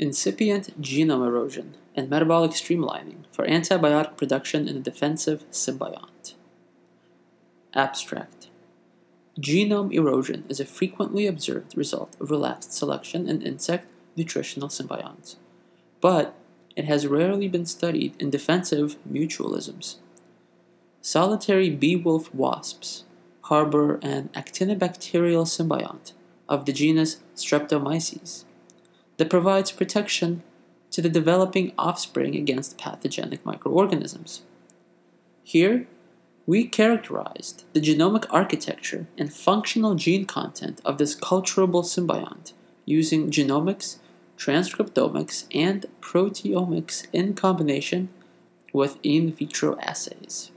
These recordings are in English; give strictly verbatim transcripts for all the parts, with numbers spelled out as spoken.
Incipient genome erosion and metabolic streamlining for antibiotic production in a defensive symbiont. Abstract. Genome erosion is a frequently observed result of relaxed selection in insect nutritional symbionts, but it has rarely been studied in defensive mutualisms. Solitary bee wolf wasps harbor an actinobacterial symbiont of the genus Streptomyces that provides protection to the developing offspring against pathogenic microorganisms. Here, we characterized the genomic architecture and functional gene content of this culturable symbiont using genomics, transcriptomics, and proteomics in combination with in vitro assays.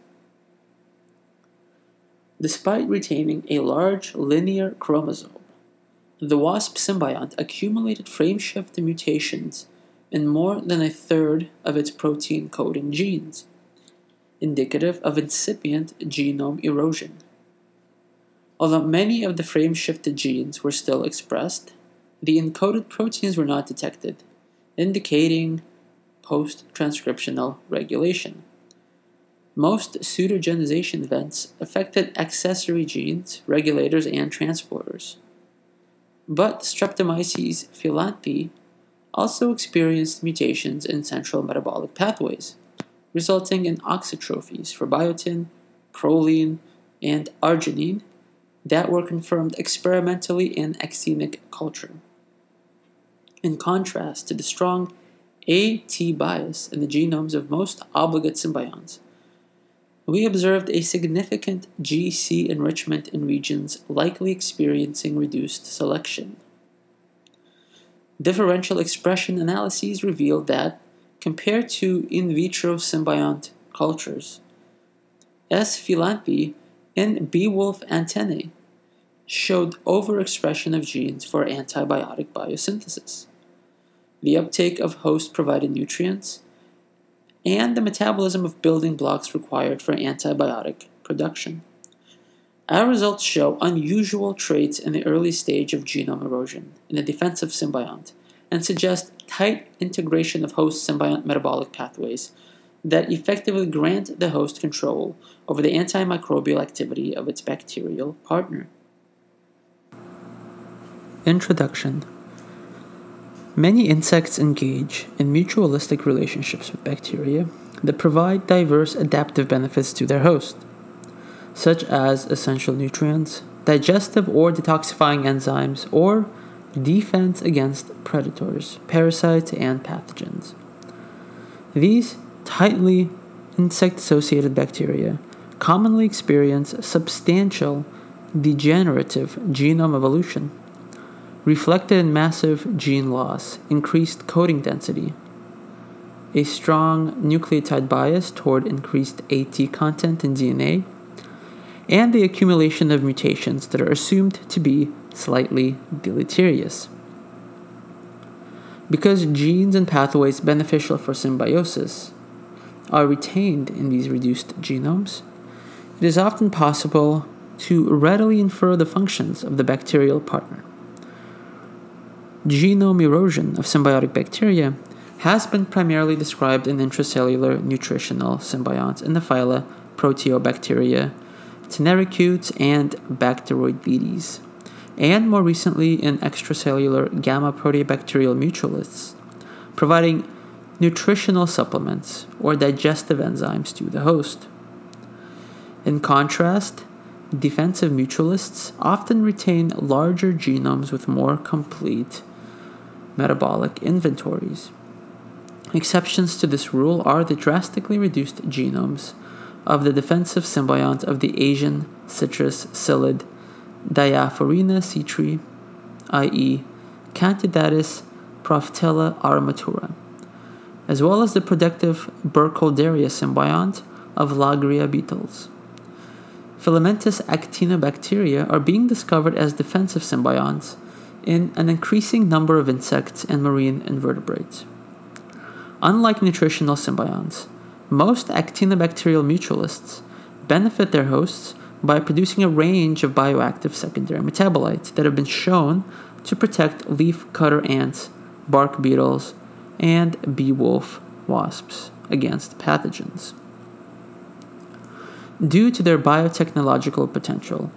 Despite retaining a large linear chromosome, the wasp symbiont accumulated frameshift mutations in more than a third of its protein-coding genes, indicative of incipient genome erosion. Although many of the frame-shifted genes were still expressed, the encoded proteins were not detected, indicating post-transcriptional regulation. Most pseudogenization events affected accessory genes, regulators, and transporters. But Streptomyces philanthi also experienced mutations in central metabolic pathways, resulting in oxytrophies for biotin, proline, and arginine that were confirmed experimentally in actinic culture. In contrast to the strong A T bias in the genomes of most obligate symbionts, we observed a significant G C enrichment in regions likely experiencing reduced selection. Differential expression analyses revealed that, compared to in vitro symbiont cultures, S. philanthi in bee wolf antennae showed overexpression of genes for antibiotic biosynthesis, the uptake of host-provided nutrients, and the metabolism of building blocks required for antibiotic production. Our results show unusual traits in the early stage of genome erosion in a defensive symbiont and suggest tight integration of host symbiont metabolic pathways that effectively grant the host control over the antimicrobial activity of its bacterial partner. Introduction. Many insects engage in mutualistic relationships with bacteria that provide diverse adaptive benefits to their host, such as essential nutrients, digestive or detoxifying enzymes, or defense against predators, parasites, and pathogens. These tightly insect-associated bacteria commonly experience substantial degenerative genome evolution, reflected in massive gene loss, increased coding density, a strong nucleotide bias toward increased A T content in D N A, and the accumulation of mutations that are assumed to be slightly deleterious. Because genes and pathways beneficial for symbiosis are retained in these reduced genomes, it is often possible to readily infer the functions of the bacterial partner. Genome erosion of symbiotic bacteria has been primarily described in intracellular nutritional symbionts in the phyla Proteobacteria, Tenericutes, and Bacteroidetes, and more recently in extracellular gamma proteobacterial mutualists, providing nutritional supplements or digestive enzymes to the host. In contrast, defensive mutualists often retain larger genomes with more complete metabolic inventories. Exceptions to this rule are the drastically reduced genomes of the defensive symbiont of the Asian citrus psyllid Diaphorina citri, that is. Candidatus Proftella armatura, as well as the productive Burkholderia symbiont of Lagria beetles. Filamentous actinobacteria are being discovered as defensive symbionts in an increasing number of insects and marine invertebrates. Unlike nutritional symbionts, most actinobacterial mutualists benefit their hosts by producing a range of bioactive secondary metabolites that have been shown to protect leaf cutter ants, bark beetles, and bee wolf wasps against pathogens. Due to their biotechnological potential,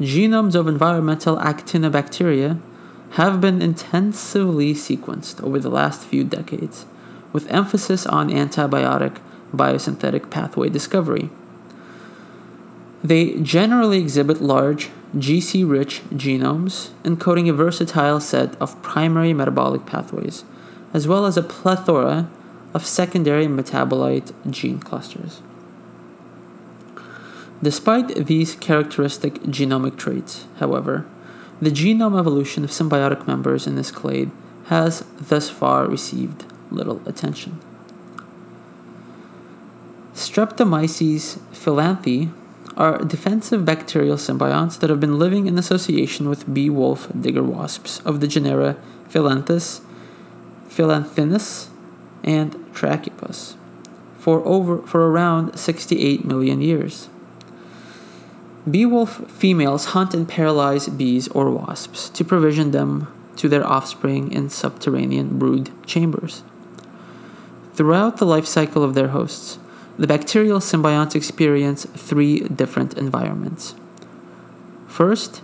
genomes of environmental actinobacteria have been intensively sequenced over the last few decades, with emphasis on antibiotic biosynthetic pathway discovery. They generally exhibit large, G C-rich genomes encoding a versatile set of primary metabolic pathways, as well as a plethora of secondary metabolite gene clusters. Despite these characteristic genomic traits, however, the genome evolution of symbiotic members in this clade has thus far received little attention. Streptomyces philanthi are defensive bacterial symbionts that have been living in association with bee wolf digger wasps of the genera Philanthus, Philanthinus, and Trachypus for over for around sixty-eight million years. Bee wolf females hunt and paralyze bees or wasps to provision them to their offspring in subterranean brood chambers. Throughout the life cycle of their hosts, the bacterial symbionts experience three different environments. First,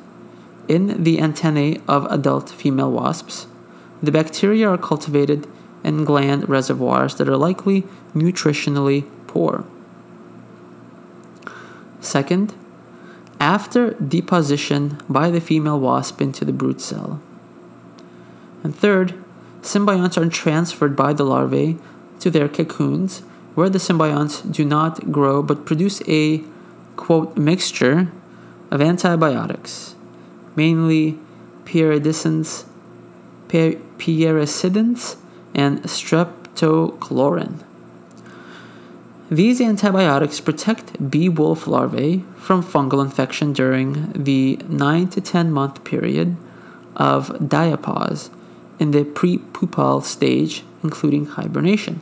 in the antennae of adult female wasps, the bacteria are cultivated in gland reservoirs that are likely nutritionally poor. Second, after deposition by the female wasp into the brood cell. And third, symbionts are transferred by the larvae to their cocoons, where the symbionts do not grow but produce a, quote, mixture of antibiotics, mainly pyridoxines, py- pyridoxines, and streptochlorin. These antibiotics protect bee wolf larvae from fungal infection during the nine to ten month period of diapause in the prepupal stage, including hibernation.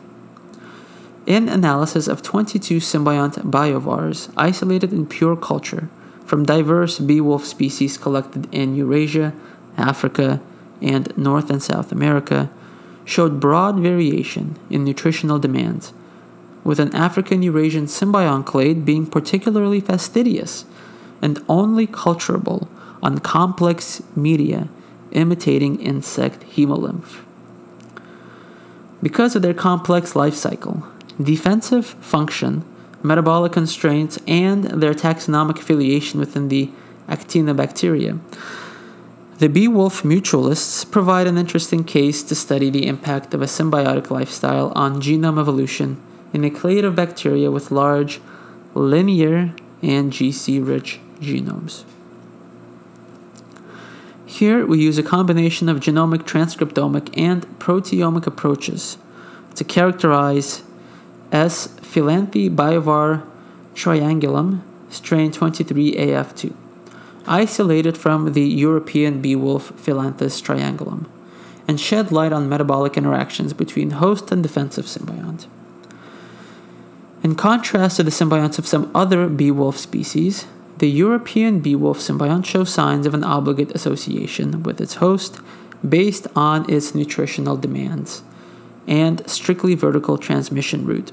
In analysis of twenty-two symbiont biovars isolated in pure culture from diverse bee wolf species collected in Eurasia, Africa, and North and South America, showed broad variation in nutritional demands, with an African-Eurasian symbiont clade being particularly fastidious and only culturable on complex media imitating insect hemolymph. Because of their complex life cycle, defensive function, metabolic constraints, and their taxonomic affiliation within the actinobacteria, the bee wolf mutualists provide an interesting case to study the impact of a symbiotic lifestyle on genome evolution in a clade of bacteria with large, linear, and G C-rich genomes. Here we use a combination of genomic, transcriptomic, and proteomic approaches to characterize S. philanthi biovar triangulum, strain twenty-three A F two, isolated from the European bee wolf Philanthus triangulum, and shed light on metabolic interactions between host and defensive symbiont. In contrast to the symbionts of some other bee wolf species, the European bee wolf symbiont shows signs of an obligate association with its host based on its nutritional demands and strictly vertical transmission route.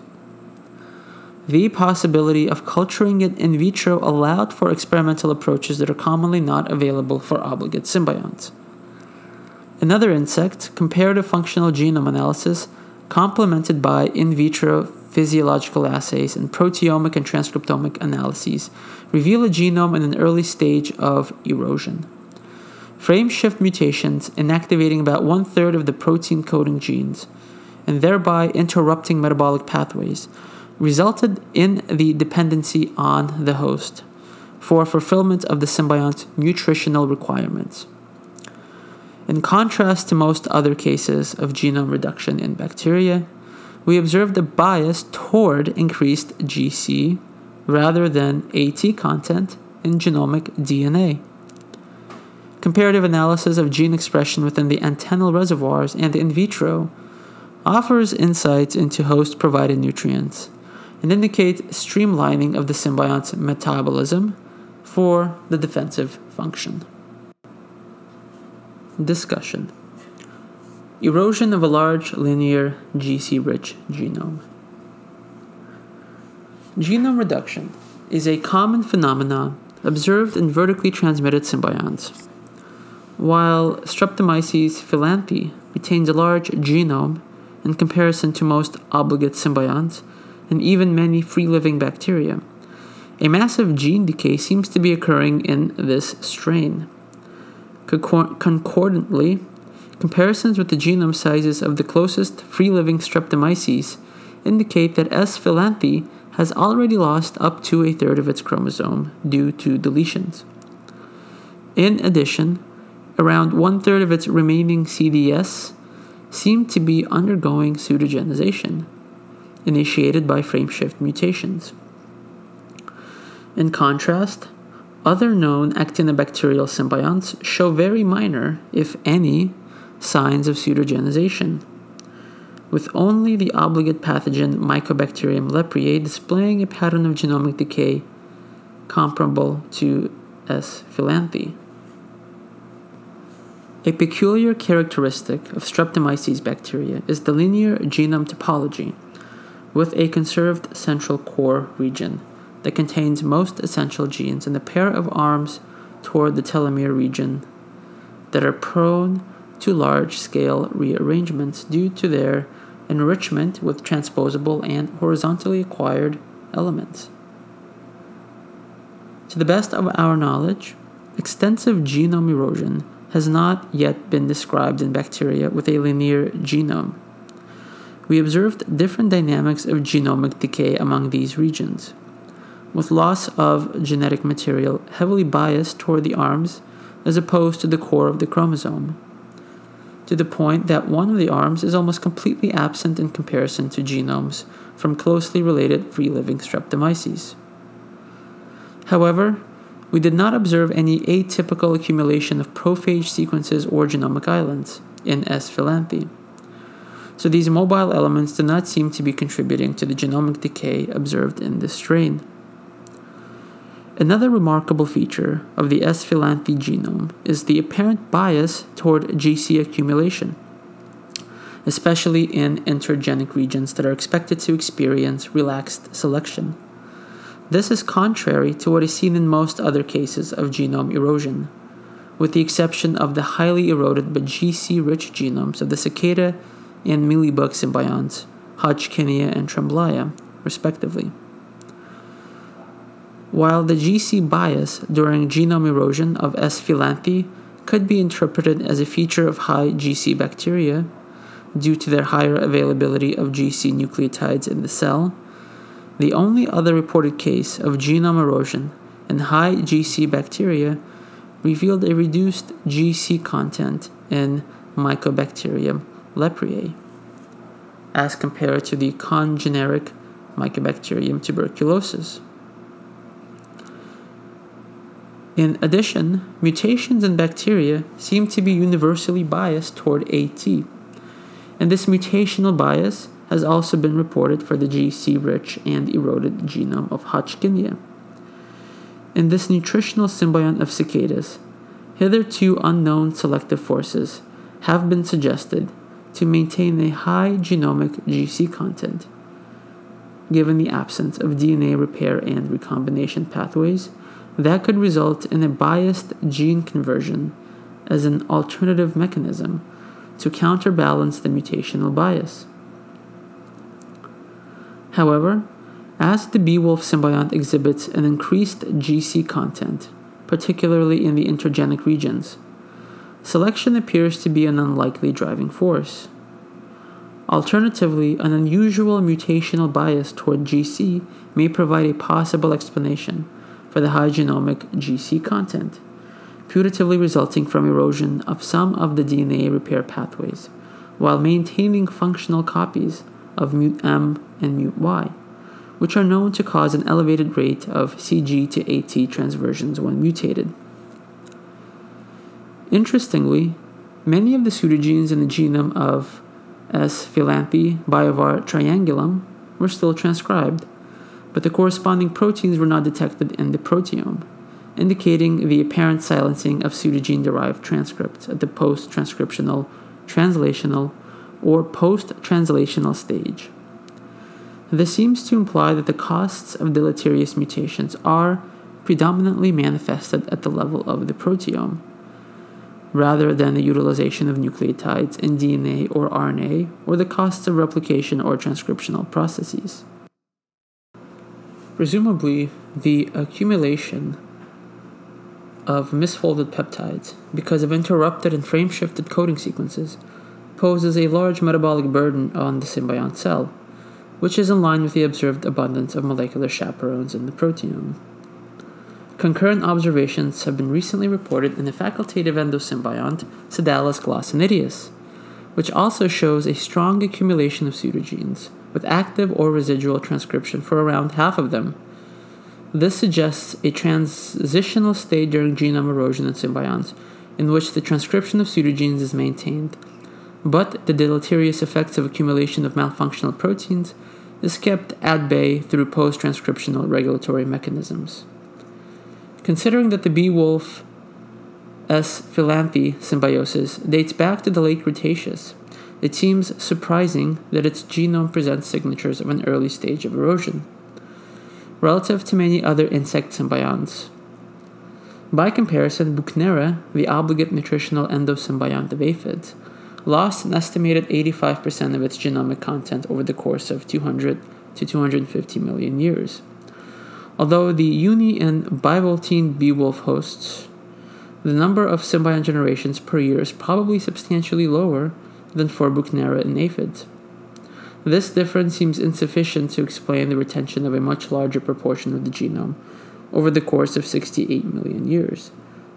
The possibility of culturing it in vitro allowed for experimental approaches that are commonly not available for obligate symbionts. In other insects, comparative functional genome analysis, complemented by in vitro physiological assays and proteomic and transcriptomic analyses, reveal a genome in an early stage of erosion. Frame shift mutations inactivating about one-third of the protein-coding genes, and thereby interrupting metabolic pathways, resulted in the dependency on the host for fulfillment of the symbiont's nutritional requirements. In contrast to most other cases of genome reduction in bacteria, we observed a bias toward increased G C rather than A T content in genomic D N A. Comparative analysis of gene expression within the antennal reservoirs and in vitro offers insights into host-provided nutrients and indicates streamlining of the symbiont's metabolism for the defensive function. Discussion. Erosion of a large, linear, G C-rich genome. Genome reduction is a common phenomenon observed in vertically transmitted symbionts. While Streptomyces philanthi retains a large genome in comparison to most obligate symbionts and even many free-living bacteria, a massive gene decay seems to be occurring in this strain. Concordantly, comparisons with the genome sizes of the closest free-living Streptomyces indicate that S. philanthi has already lost up to a third of its chromosome due to deletions. In addition, around one-third of its remaining C D S seem to be undergoing pseudogenization, initiated by frameshift mutations. In contrast, other known actinobacterial symbionts show very minor, if any, signs of pseudogenization, with only the obligate pathogen Mycobacterium leprae displaying a pattern of genomic decay comparable to S. philanthi. A peculiar characteristic of Streptomyces bacteria is the linear genome topology, with a conserved central core region that contains most essential genes and a pair of arms toward the telomere region that are prone to large-scale rearrangements due to their enrichment with transposable and horizontally acquired elements. To the best of our knowledge, extensive genome erosion has not yet been described in bacteria with a linear genome. We observed different dynamics of genomic decay among these regions, with loss of genetic material heavily biased toward the arms as opposed to the core of the chromosome, to the point that one of the arms is almost completely absent in comparison to genomes from closely related free-living Streptomyces. However, we did not observe any atypical accumulation of prophage sequences or genomic islands in S. philanthi, so these mobile elements do not seem to be contributing to the genomic decay observed in this strain. Another remarkable feature of the S. philanthi genome is the apparent bias toward G C accumulation, especially in intergenic regions that are expected to experience relaxed selection. This is contrary to what is seen in most other cases of genome erosion, with the exception of the highly eroded but G C-rich genomes of the cicada and mealybug symbionts, Hodgkinia and Tremblaya, respectively. While the G C bias during genome erosion of S. philanthi could be interpreted as a feature of high G C bacteria due to their higher availability of G C nucleotides in the cell, the only other reported case of genome erosion in high G C bacteria revealed a reduced G C content in Mycobacterium leprae, as compared to the congeneric Mycobacterium tuberculosis. In addition, mutations in bacteria seem to be universally biased toward A T, and this mutational bias has also been reported for the G C-rich and eroded genome of Hodgkinia. In this nutritional symbiont of cicadas, hitherto unknown selective forces have been suggested to maintain a high genomic G C content, given the absence of D N A repair and recombination pathways that could result in a biased gene conversion as an alternative mechanism to counterbalance the mutational bias. However, as the bee-wolf symbiont exhibits an increased G C content, particularly in the intergenic regions, selection appears to be an unlikely driving force. Alternatively, an unusual mutational bias toward G C may provide a possible explanation for the high genomic G C content, putatively resulting from erosion of some of the D N A repair pathways, while maintaining functional copies of mut M and mut Y, which are known to cause an elevated rate of C G to A T transversions when mutated. Interestingly, many of the pseudogenes in the genome of S. philanthi biovar triangulum were still transcribed, but the corresponding proteins were not detected in the proteome, indicating the apparent silencing of pseudogene-derived transcripts at the post-transcriptional translational, or post-translational stage. This seems to imply that the costs of deleterious mutations are predominantly manifested at the level of the proteome, rather than the utilization of nucleotides in D N A or R N A, or the costs of replication or transcriptional processes. Presumably, the accumulation of misfolded peptides, because of interrupted and frame-shifted coding sequences, poses a large metabolic burden on the symbiont cell, which is in line with the observed abundance of molecular chaperones in the proteome. Concurrent observations have been recently reported in the facultative endosymbiont Sodalis glossinidius, which also shows a strong accumulation of pseudogenes, with active or residual transcription for around half of them. This suggests a transitional state during genome erosion in symbionts, in which the transcription of pseudogenes is maintained, but the deleterious effects of accumulation of malfunctional proteins is kept at bay through post-transcriptional regulatory mechanisms. Considering that the bee-wolf S. philanthi symbiosis dates back to the late Cretaceous, it seems surprising that its genome presents signatures of an early stage of erosion, relative to many other insect symbionts. By comparison, Buchnera, the obligate nutritional endosymbiont of aphids, lost an estimated eighty-five percent of its genomic content over the course of two hundred to two hundred fifty million years. Although the uni- and bivaltine beewolf hosts, the number of symbiont generations per year is probably substantially lower than for Buchnera and aphids. This difference seems insufficient to explain the retention of a much larger proportion of the genome over the course of sixty-eight million years,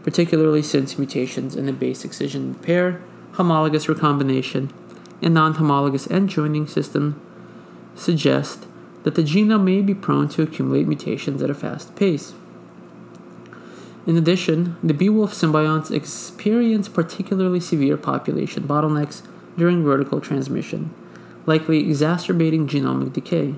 particularly since mutations in the base excision pair, homologous recombination, and non-homologous end joining system suggest that the genome may be prone to accumulate mutations at a fast pace. In addition, the beewolf symbionts experience particularly severe population bottlenecks during vertical transmission, likely exacerbating genomic decay.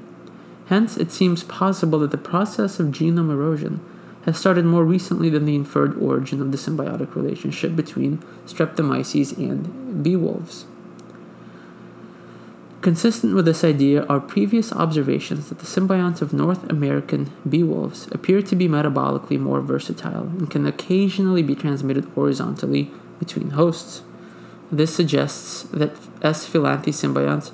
Hence, it seems possible that the process of genome erosion has started more recently than the inferred origin of the symbiotic relationship between Streptomyces and beewolves. Consistent with this idea are previous observations that the symbionts of North American beewolves appear to be metabolically more versatile and can occasionally be transmitted horizontally between hosts. This suggests that S. philanthi symbionts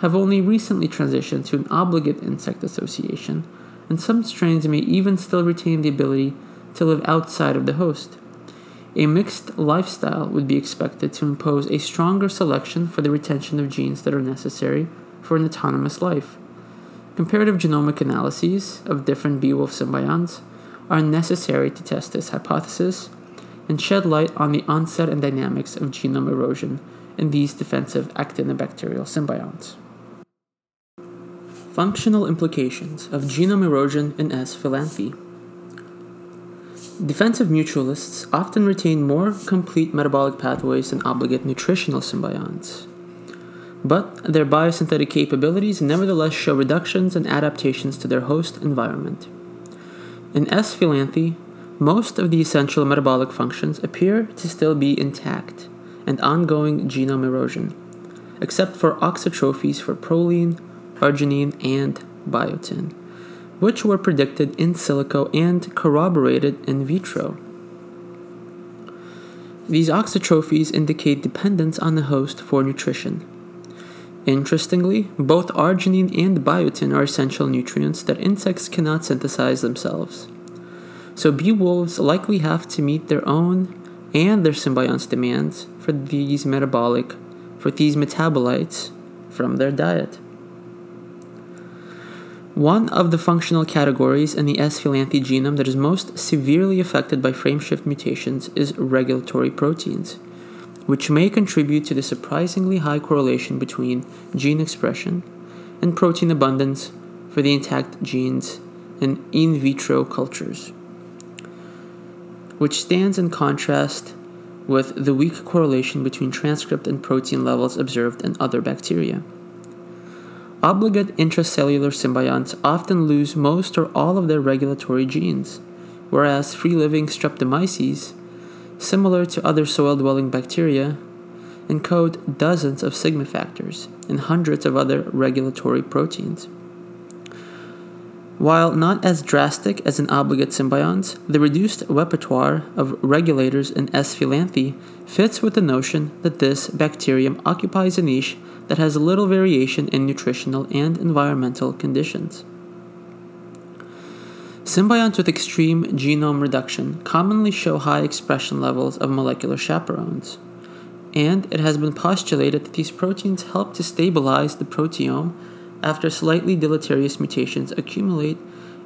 have only recently transitioned to an obligate insect association, and some strains may even still retain the ability to live outside of the host. A mixed lifestyle would be expected to impose a stronger selection for the retention of genes that are necessary for an autonomous life. Comparative genomic analyses of different beewolf symbionts are necessary to test this hypothesis and shed light on the onset and dynamics of genome erosion in these defensive actinobacterial symbionts. Functional implications of genome erosion in S. philanthi. Defensive mutualists often retain more complete metabolic pathways than obligate nutritional symbionts, but their biosynthetic capabilities nevertheless show reductions and adaptations to their host environment. In S. philanthi, most of the essential metabolic functions appear to still be intact and ongoing genome erosion, except for auxotrophies for proline, arginine, and biotin, which were predicted in silico and corroborated in vitro. These auxotrophies indicate dependence on the host for nutrition. Interestingly, both arginine and biotin are essential nutrients that insects cannot synthesize themselves, so beewolves likely have to meet their own and their symbiont's demands for these metabolic, for these metabolites from their diet. One of the functional categories in the S. philanthi genome that is most severely affected by frameshift mutations is regulatory proteins, which may contribute to the surprisingly high correlation between gene expression and protein abundance for the intact genes in in vitro cultures, which stands in contrast with the weak correlation between transcript and protein levels observed in other bacteria. Obligate intracellular symbionts often lose most or all of their regulatory genes, whereas free-living Streptomyces, similar to other soil-dwelling bacteria, encode dozens of sigma factors and hundreds of other regulatory proteins. While not as drastic as in obligate symbionts, the reduced repertoire of regulators in S. philanthi fits with the notion that this bacterium occupies a niche that has little variation in nutritional and environmental conditions. Symbionts with extreme genome reduction commonly show high expression levels of molecular chaperones, and it has been postulated that these proteins help to stabilize the proteome after slightly deleterious mutations accumulate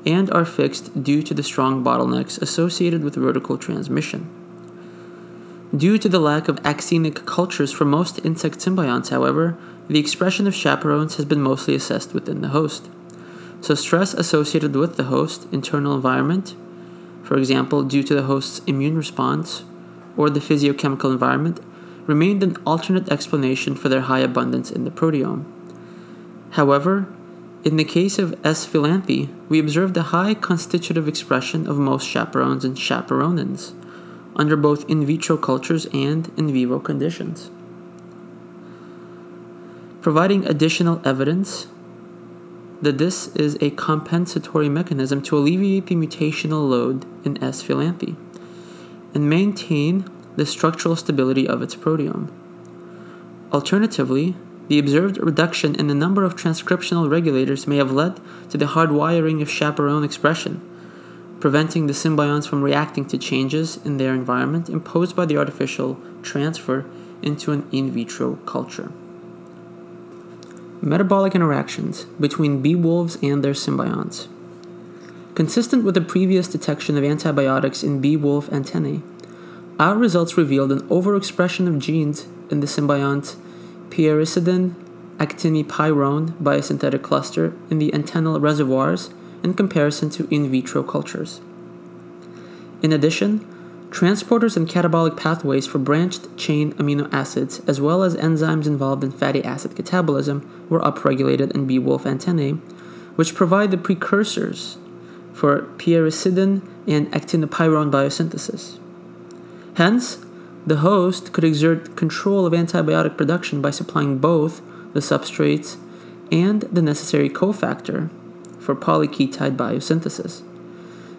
and are fixed due to the strong bottlenecks associated with vertical transmission. Due to the lack of axenic cultures for most insect symbionts, however, the expression of chaperones has been mostly assessed within the host. So stress associated with the host internal environment, for example, due to the host's immune response, or the physiochemical environment, remained an alternate explanation for their high abundance in the proteome. However, in the case of S. philanthi, we observed a high constitutive expression of most chaperones and chaperonins under both in vitro cultures and in vivo conditions, providing additional evidence that this is a compensatory mechanism to alleviate the mutational load in S. philanthi and maintain the structural stability of its proteome. Alternatively, the observed reduction in the number of transcriptional regulators may have led to the hardwiring of chaperone expression, preventing the symbionts from reacting to changes in their environment imposed by the artificial transfer into an in vitro culture. Metabolic interactions between bee wolves and their symbionts. Consistent with the previous detection of antibiotics in bee wolf antennae, our results revealed an overexpression of genes in the symbionts piericidin, actinipyrone biosynthetic cluster in the antennal reservoirs in comparison to in vitro cultures. In addition, transporters and catabolic pathways for branched-chain amino acids, as well as enzymes involved in fatty acid catabolism, were upregulated in bee wolf antennae, which provide the precursors for piericidin and actinipyrone biosynthesis. Hence, the host could exert control of antibiotic production by supplying both the substrates and the necessary cofactor for polyketide biosynthesis.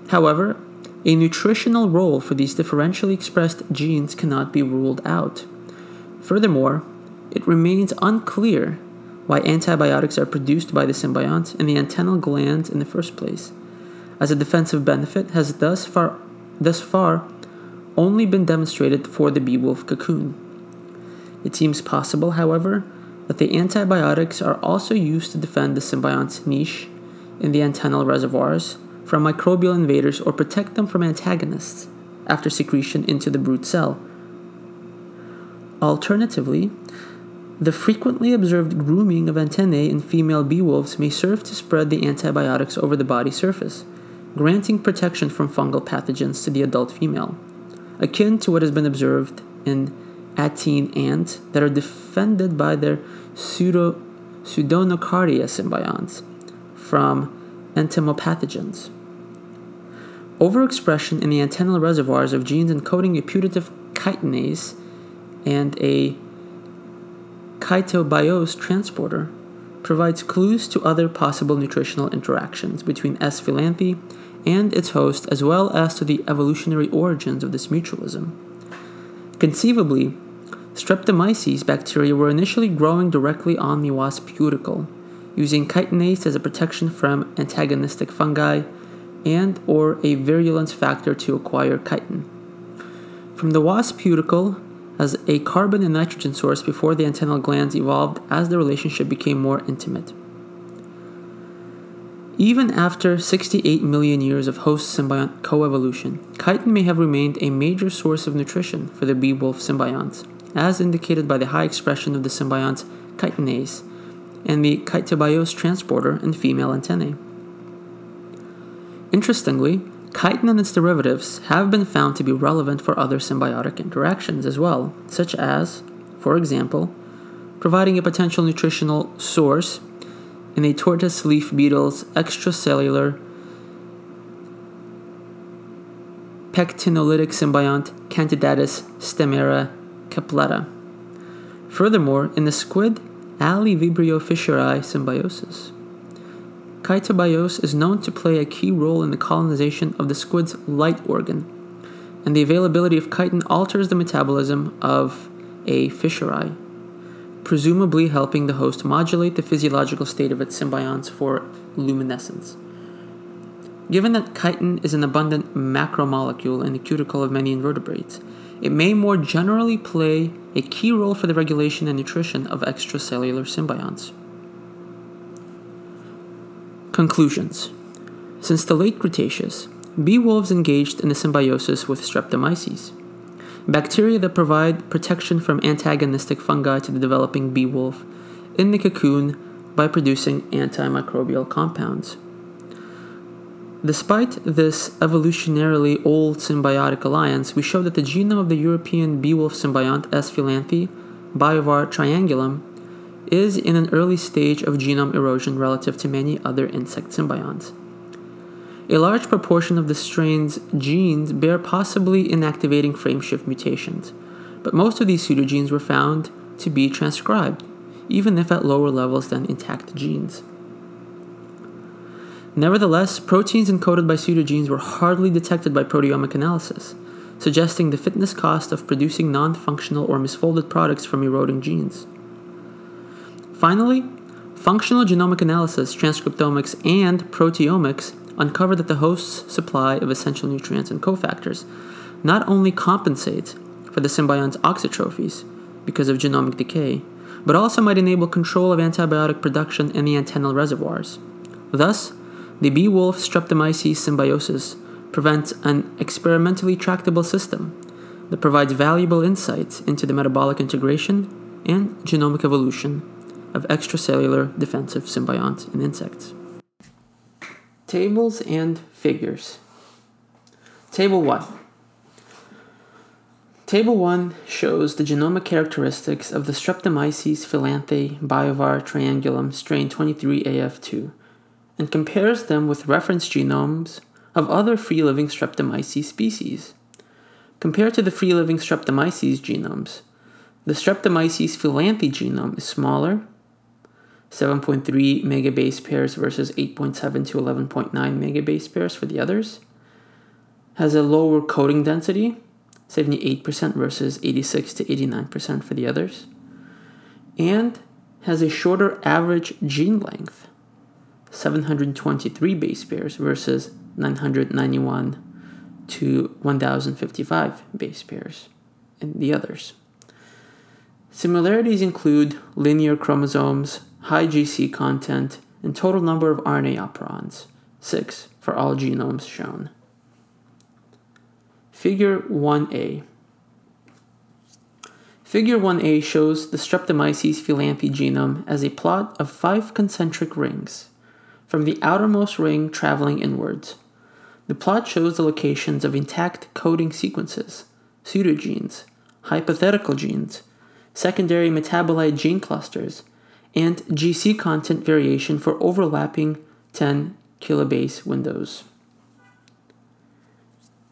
However, a nutritional role for these differentially expressed genes cannot be ruled out. Furthermore, it remains unclear why antibiotics are produced by the symbionts in the antennal glands in the first place, as a defensive benefit has thus far, thus far only been demonstrated for the bee wolf cocoon. It seems possible, however, that the antibiotics are also used to defend the symbiont's niche in the antennal reservoirs from microbial invaders or protect them from antagonists after secretion into the brood cell. Alternatively, the frequently observed grooming of antennae in female bee wolves may serve to spread the antibiotics over the body surface, granting protection from fungal pathogens to the adult female, akin to what has been observed in attine ants that are defended by their pseudo, pseudonocardia symbionts from entomopathogens. Overexpression in the antennal reservoirs of genes encoding a putative chitinase and a chitobiose transporter provides clues to other possible nutritional interactions between S. philanthi and its host, as well as to the evolutionary origins of this mutualism. Conceivably, Streptomyces bacteria were initially growing directly on the wasp cuticle, using chitinase as a protection from antagonistic fungi and or a virulence factor to acquire chitin. From the wasp cuticle as a carbon and nitrogen source before the antennal glands evolved as the relationship became more intimate. Even after sixty-eight million years of host-symbiont coevolution, chitin may have remained a major source of nutrition for the bee wolf symbionts, as indicated by the high expression of the symbiont's chitinase and the chitobiose transporter in female antennae. Interestingly, chitin and its derivatives have been found to be relevant for other symbiotic interactions as well, such as, for example, providing a potential nutritional source in a tortoise leaf beetle's extracellular pectinolytic symbiont Candidatus Stammera capleta, Furthermore, in the squid, Aliivibrio fischeri symbiosis. Chytobiose is known to play a key role in the colonization of the squid's light organ, and the availability of chitin alters the metabolism of a fischeri, presumably helping the host modulate the physiological state of its symbionts for luminescence. Given that chitin is an abundant macromolecule in the cuticle of many invertebrates, it may more generally play a key role for the regulation and nutrition of extracellular symbionts. Conclusions. Since the late Cretaceous, bee wolves engaged in a symbiosis with Streptomyces, bacteria that provide protection from antagonistic fungi to the developing bee wolf in the cocoon by producing antimicrobial compounds. Despite this evolutionarily old symbiotic alliance, we show that the genome of the European bee wolf symbiont S. philanthi, biovar triangulum, is in an early stage of genome erosion relative to many other insect symbionts. A large proportion of the strain's genes bear possibly inactivating frameshift mutations, but most of these pseudogenes were found to be transcribed, even if at lower levels than intact genes. Nevertheless, proteins encoded by pseudogenes were hardly detected by proteomic analysis, suggesting the fitness cost of producing non-functional or misfolded products from eroding genes. Finally, functional genomic analysis, transcriptomics, and proteomics uncover that the host's supply of essential nutrients and cofactors not only compensates for the symbiont's oxytrophies because of genomic decay, but also might enable control of antibiotic production in the antennal reservoirs. Thus, the bee wolf Streptomyces symbiosis prevents an experimentally tractable system that provides valuable insights into the metabolic integration and genomic evolution of extracellular defensive symbionts in insects. Tables and figures. Table one. Table one shows the genomic characteristics of the Streptomyces philanthi biovar triangulum strain twenty-three A F two, and compares them with reference genomes of other free-living Streptomyces species. Compared to the free-living Streptomyces genomes, the Streptomyces philanthi genome is smaller, seven point three megabase pairs versus eight point seven to eleven point nine megabase pairs for the others, has a lower coding density, seventy-eight percent versus eighty-six to eighty-nine percent for the others, and has a shorter average gene length, seven hundred twenty-three base pairs versus nine hundred ninety-one to one thousand fifty-five base pairs in the others. Similarities include linear chromosomes, high G C content, and total number of R N A operons, six for all genomes shown. Figure one A. Figure one A shows the Streptomyces philanthi genome as a plot of five concentric rings, from the outermost ring traveling inwards. The plot shows the locations of intact coding sequences, pseudogenes, hypothetical genes, secondary metabolite gene clusters, and G C content variation for overlapping ten kilobase windows.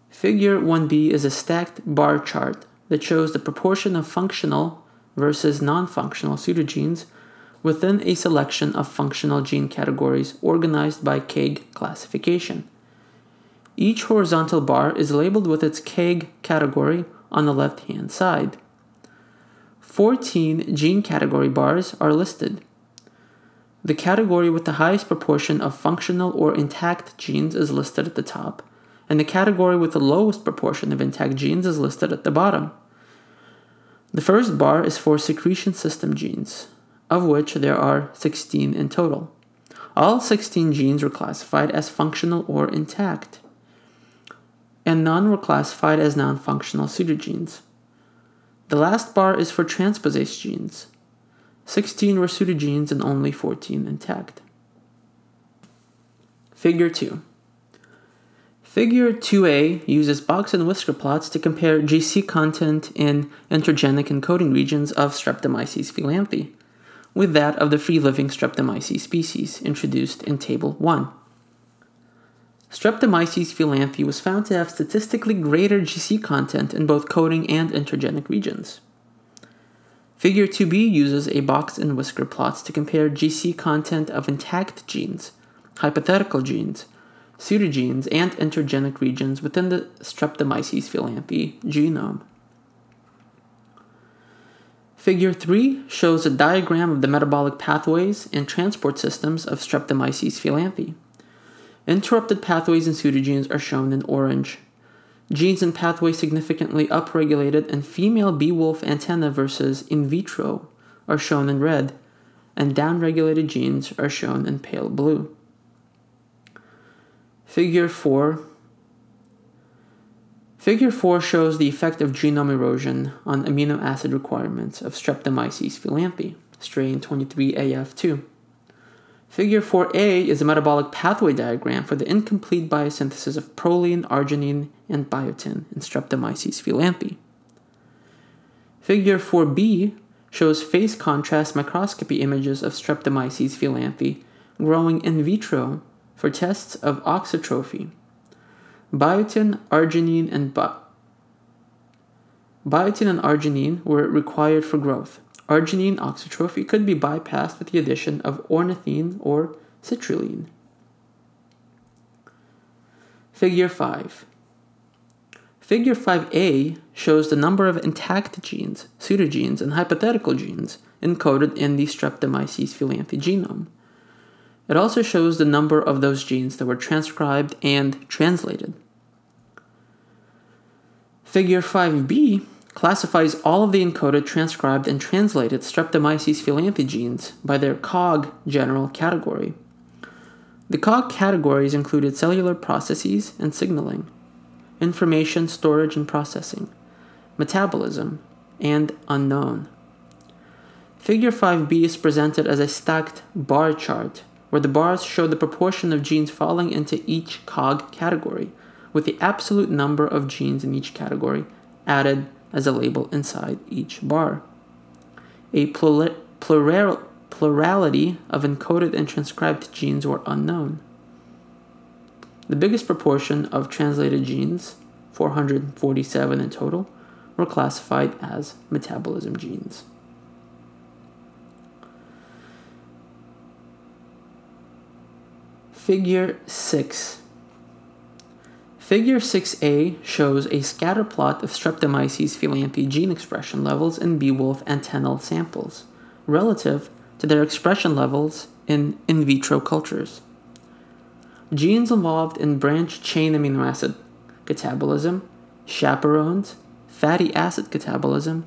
Figure one B is a stacked bar chart that shows the proportion of functional versus non-functional pseudogenes within a selection of functional gene categories organized by K A G classification. Each horizontal bar is labeled with its K A G category on the left-hand side. fourteen gene category bars are listed. The category with the highest proportion of functional or intact genes is listed at the top, and the category with the lowest proportion of intact genes is listed at the bottom. The first bar is for secretion system genes, of which there are sixteen in total. All sixteen genes were classified as functional or intact, and none were classified as non-functional pseudogenes. The last bar is for transposase genes. sixteen were pseudogenes and only fourteen intact. Figure two. Figure two A uses box and whisker plots to compare G C content in intergenic encoding regions of Streptomyces philanthi with that of the free-living Streptomyces species introduced in Table one. Streptomyces philanthi was found to have statistically greater G C content in both coding and intergenic regions. Figure two b uses a box and whisker plots to compare G C content of intact genes, hypothetical genes, pseudogenes, and intergenic regions within the Streptomyces philanthi genome. Figure three shows a diagram of the metabolic pathways and transport systems of Streptomyces philanthi. Interrupted pathways and pseudogenes are shown in orange. Genes and pathways significantly upregulated in female bee wolf antenna versus in vitro are shown in red, and downregulated genes are shown in pale blue. Figure four. Figure four shows the effect of genome erosion on amino acid requirements of Streptomyces philanthi, strain twenty-three A F two. Figure four a is a metabolic pathway diagram for the incomplete biosynthesis of proline, arginine, and biotin in Streptomyces philanthi. Figure four b shows phase contrast microscopy images of Streptomyces philanthi growing in vitro for tests of oxytrophy. Biotin, arginine, and bi- biotin and arginine were required for growth. Arginine oxytrophy could be bypassed with the addition of ornithine or citrulline. Figure five. Figure five a shows the number of intact genes, pseudogenes, and hypothetical genes encoded in the Streptomyces philanthi genome. It also shows the number of those genes that were transcribed and translated. Figure five b classifies all of the encoded, transcribed, and translated Streptomyces philanthi genes by their C O G general category. The C O G categories included cellular processes and signaling, information storage and processing, metabolism, and unknown. Figure five b is presented as a stacked bar chart, where the bars show the proportion of genes falling into each C O G category, with the absolute number of genes in each category added as a label inside each bar. A plura- plural- plurality of encoded and transcribed genes were unknown. The biggest proportion of translated genes, four hundred forty-seven in total, were classified as metabolism genes. Figure six. Figure six a shows a scatter plot of Streptomyces philanthi gene expression levels in bee wolf antennal samples relative to their expression levels in in vitro cultures. Genes involved in branch-chain amino acid catabolism, chaperones, fatty acid catabolism,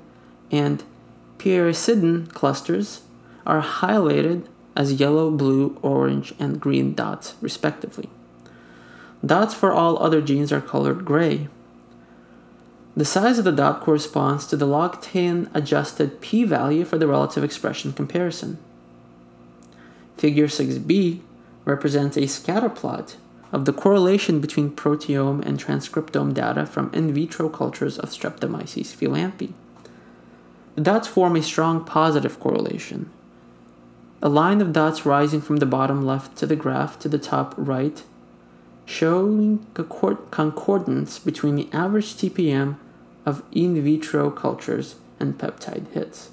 and pyrisidin clusters are highlighted as yellow, blue, orange, and green dots, respectively. Dots for all other genes are colored gray. The size of the dot corresponds to the log ten adjusted p-value for the relative expression comparison. Figure six b represents a scatter plot of the correlation between proteome and transcriptome data from in vitro cultures of Streptomyces philanthi. The dots form a strong positive correlation. A line of dots rising from the bottom left to the graph to the top right showing concordance between the average T P M of in vitro cultures and peptide hits.